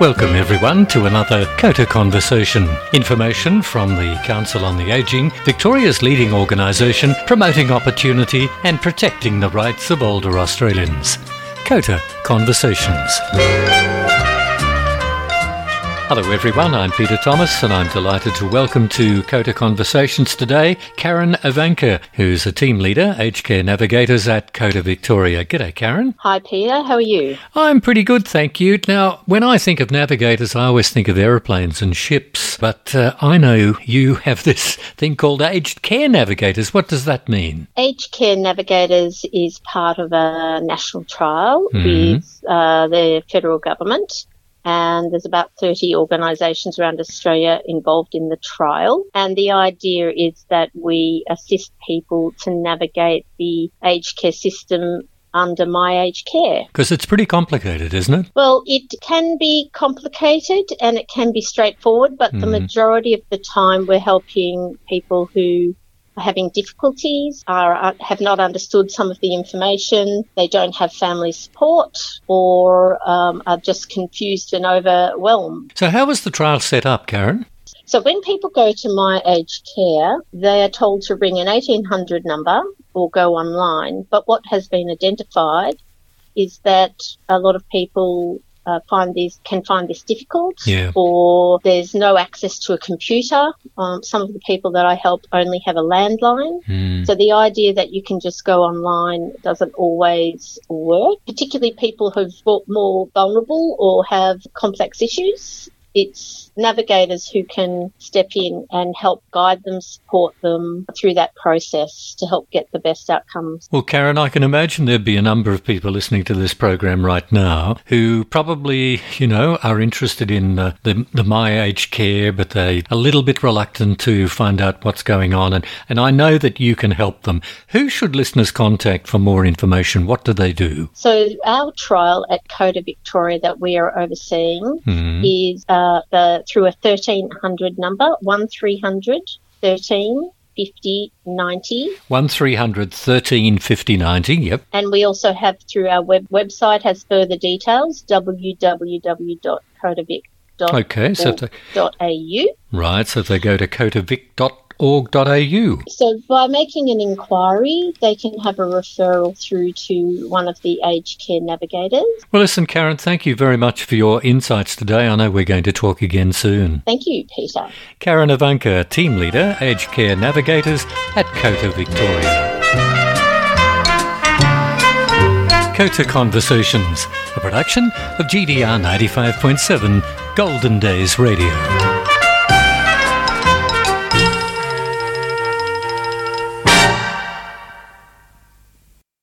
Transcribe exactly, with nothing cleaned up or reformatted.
Welcome everyone to another COTA Conversation. Information from the Council on the Aging, Victoria's leading organisation promoting opportunity and protecting the rights of older Australians. COTA Conversations. Hello everyone, I'm Peter Thomas and I'm delighted to welcome to COTA Conversations today Karen Ivanka, who's a team leader, Aged Care Navigators at COTA Victoria. G'day Karen. Hi Peter, how are you? I'm pretty good, thank you. Now, when I think of navigators, I always think of aeroplanes and ships, but uh, I know you have this thing called Aged Care Navigators. What does that mean? Aged Care Navigators is part of a national trial mm-hmm. with uh, the federal government. And there's about thirty organisations around Australia involved in the trial. And the idea is that we assist people to navigate the aged care system under My Aged Care. Because it's pretty complicated, isn't it? Well, it can be complicated and it can be straightforward, but mm. the majority of the time we're helping people who having difficulties, are have not understood some of the information, they don't have family support, or um, are just confused and overwhelmed. So how was the trial set up, Karen? So when people go to My Aged Care, they are told to ring an eighteen hundred number or go online. But what has been identified is that a lot of people Uh, find these can find this difficult, yeah. or there's no access to a computer. Um, some of the people that I help only have a landline, mm. so the idea that you can just go online doesn't always work. Particularly people who've been more vulnerable or have complex issues. It's navigators who can step in and help guide them, support them through that process to help get the best outcomes. Well, Karen, I can imagine there'd be a number of people listening to this program right now who probably, you know, are interested in uh, the, the My Aged Care, but they're a little bit reluctant to find out what's going on. And, and I know that you can help them. Who should listeners contact for more information? What do they do? So our trial at COTA Victoria that we are overseeing mm-hmm. is Uh, Uh, the, through a thirteen hundred number, one three hundred, thirteen, fifty, ninety. one three hundred, thirteen, fifty, ninety, yep. And we also have through our web website has further details, w w w dot cotavic dot org dot a u. Okay, so if they, right, so if they go to cotavic dot org dot a u. So by making an inquiry, they can have a referral through to one of the aged care navigators. Well, listen, Karen, thank you very much for your insights today. I know we're going to talk again soon. Thank you, Peter. Karen Ivanka, Team Leader, Aged Care Navigators at COTA Victoria. COTA Conversations, a production of G D R ninety-five point seven Golden Days Radio.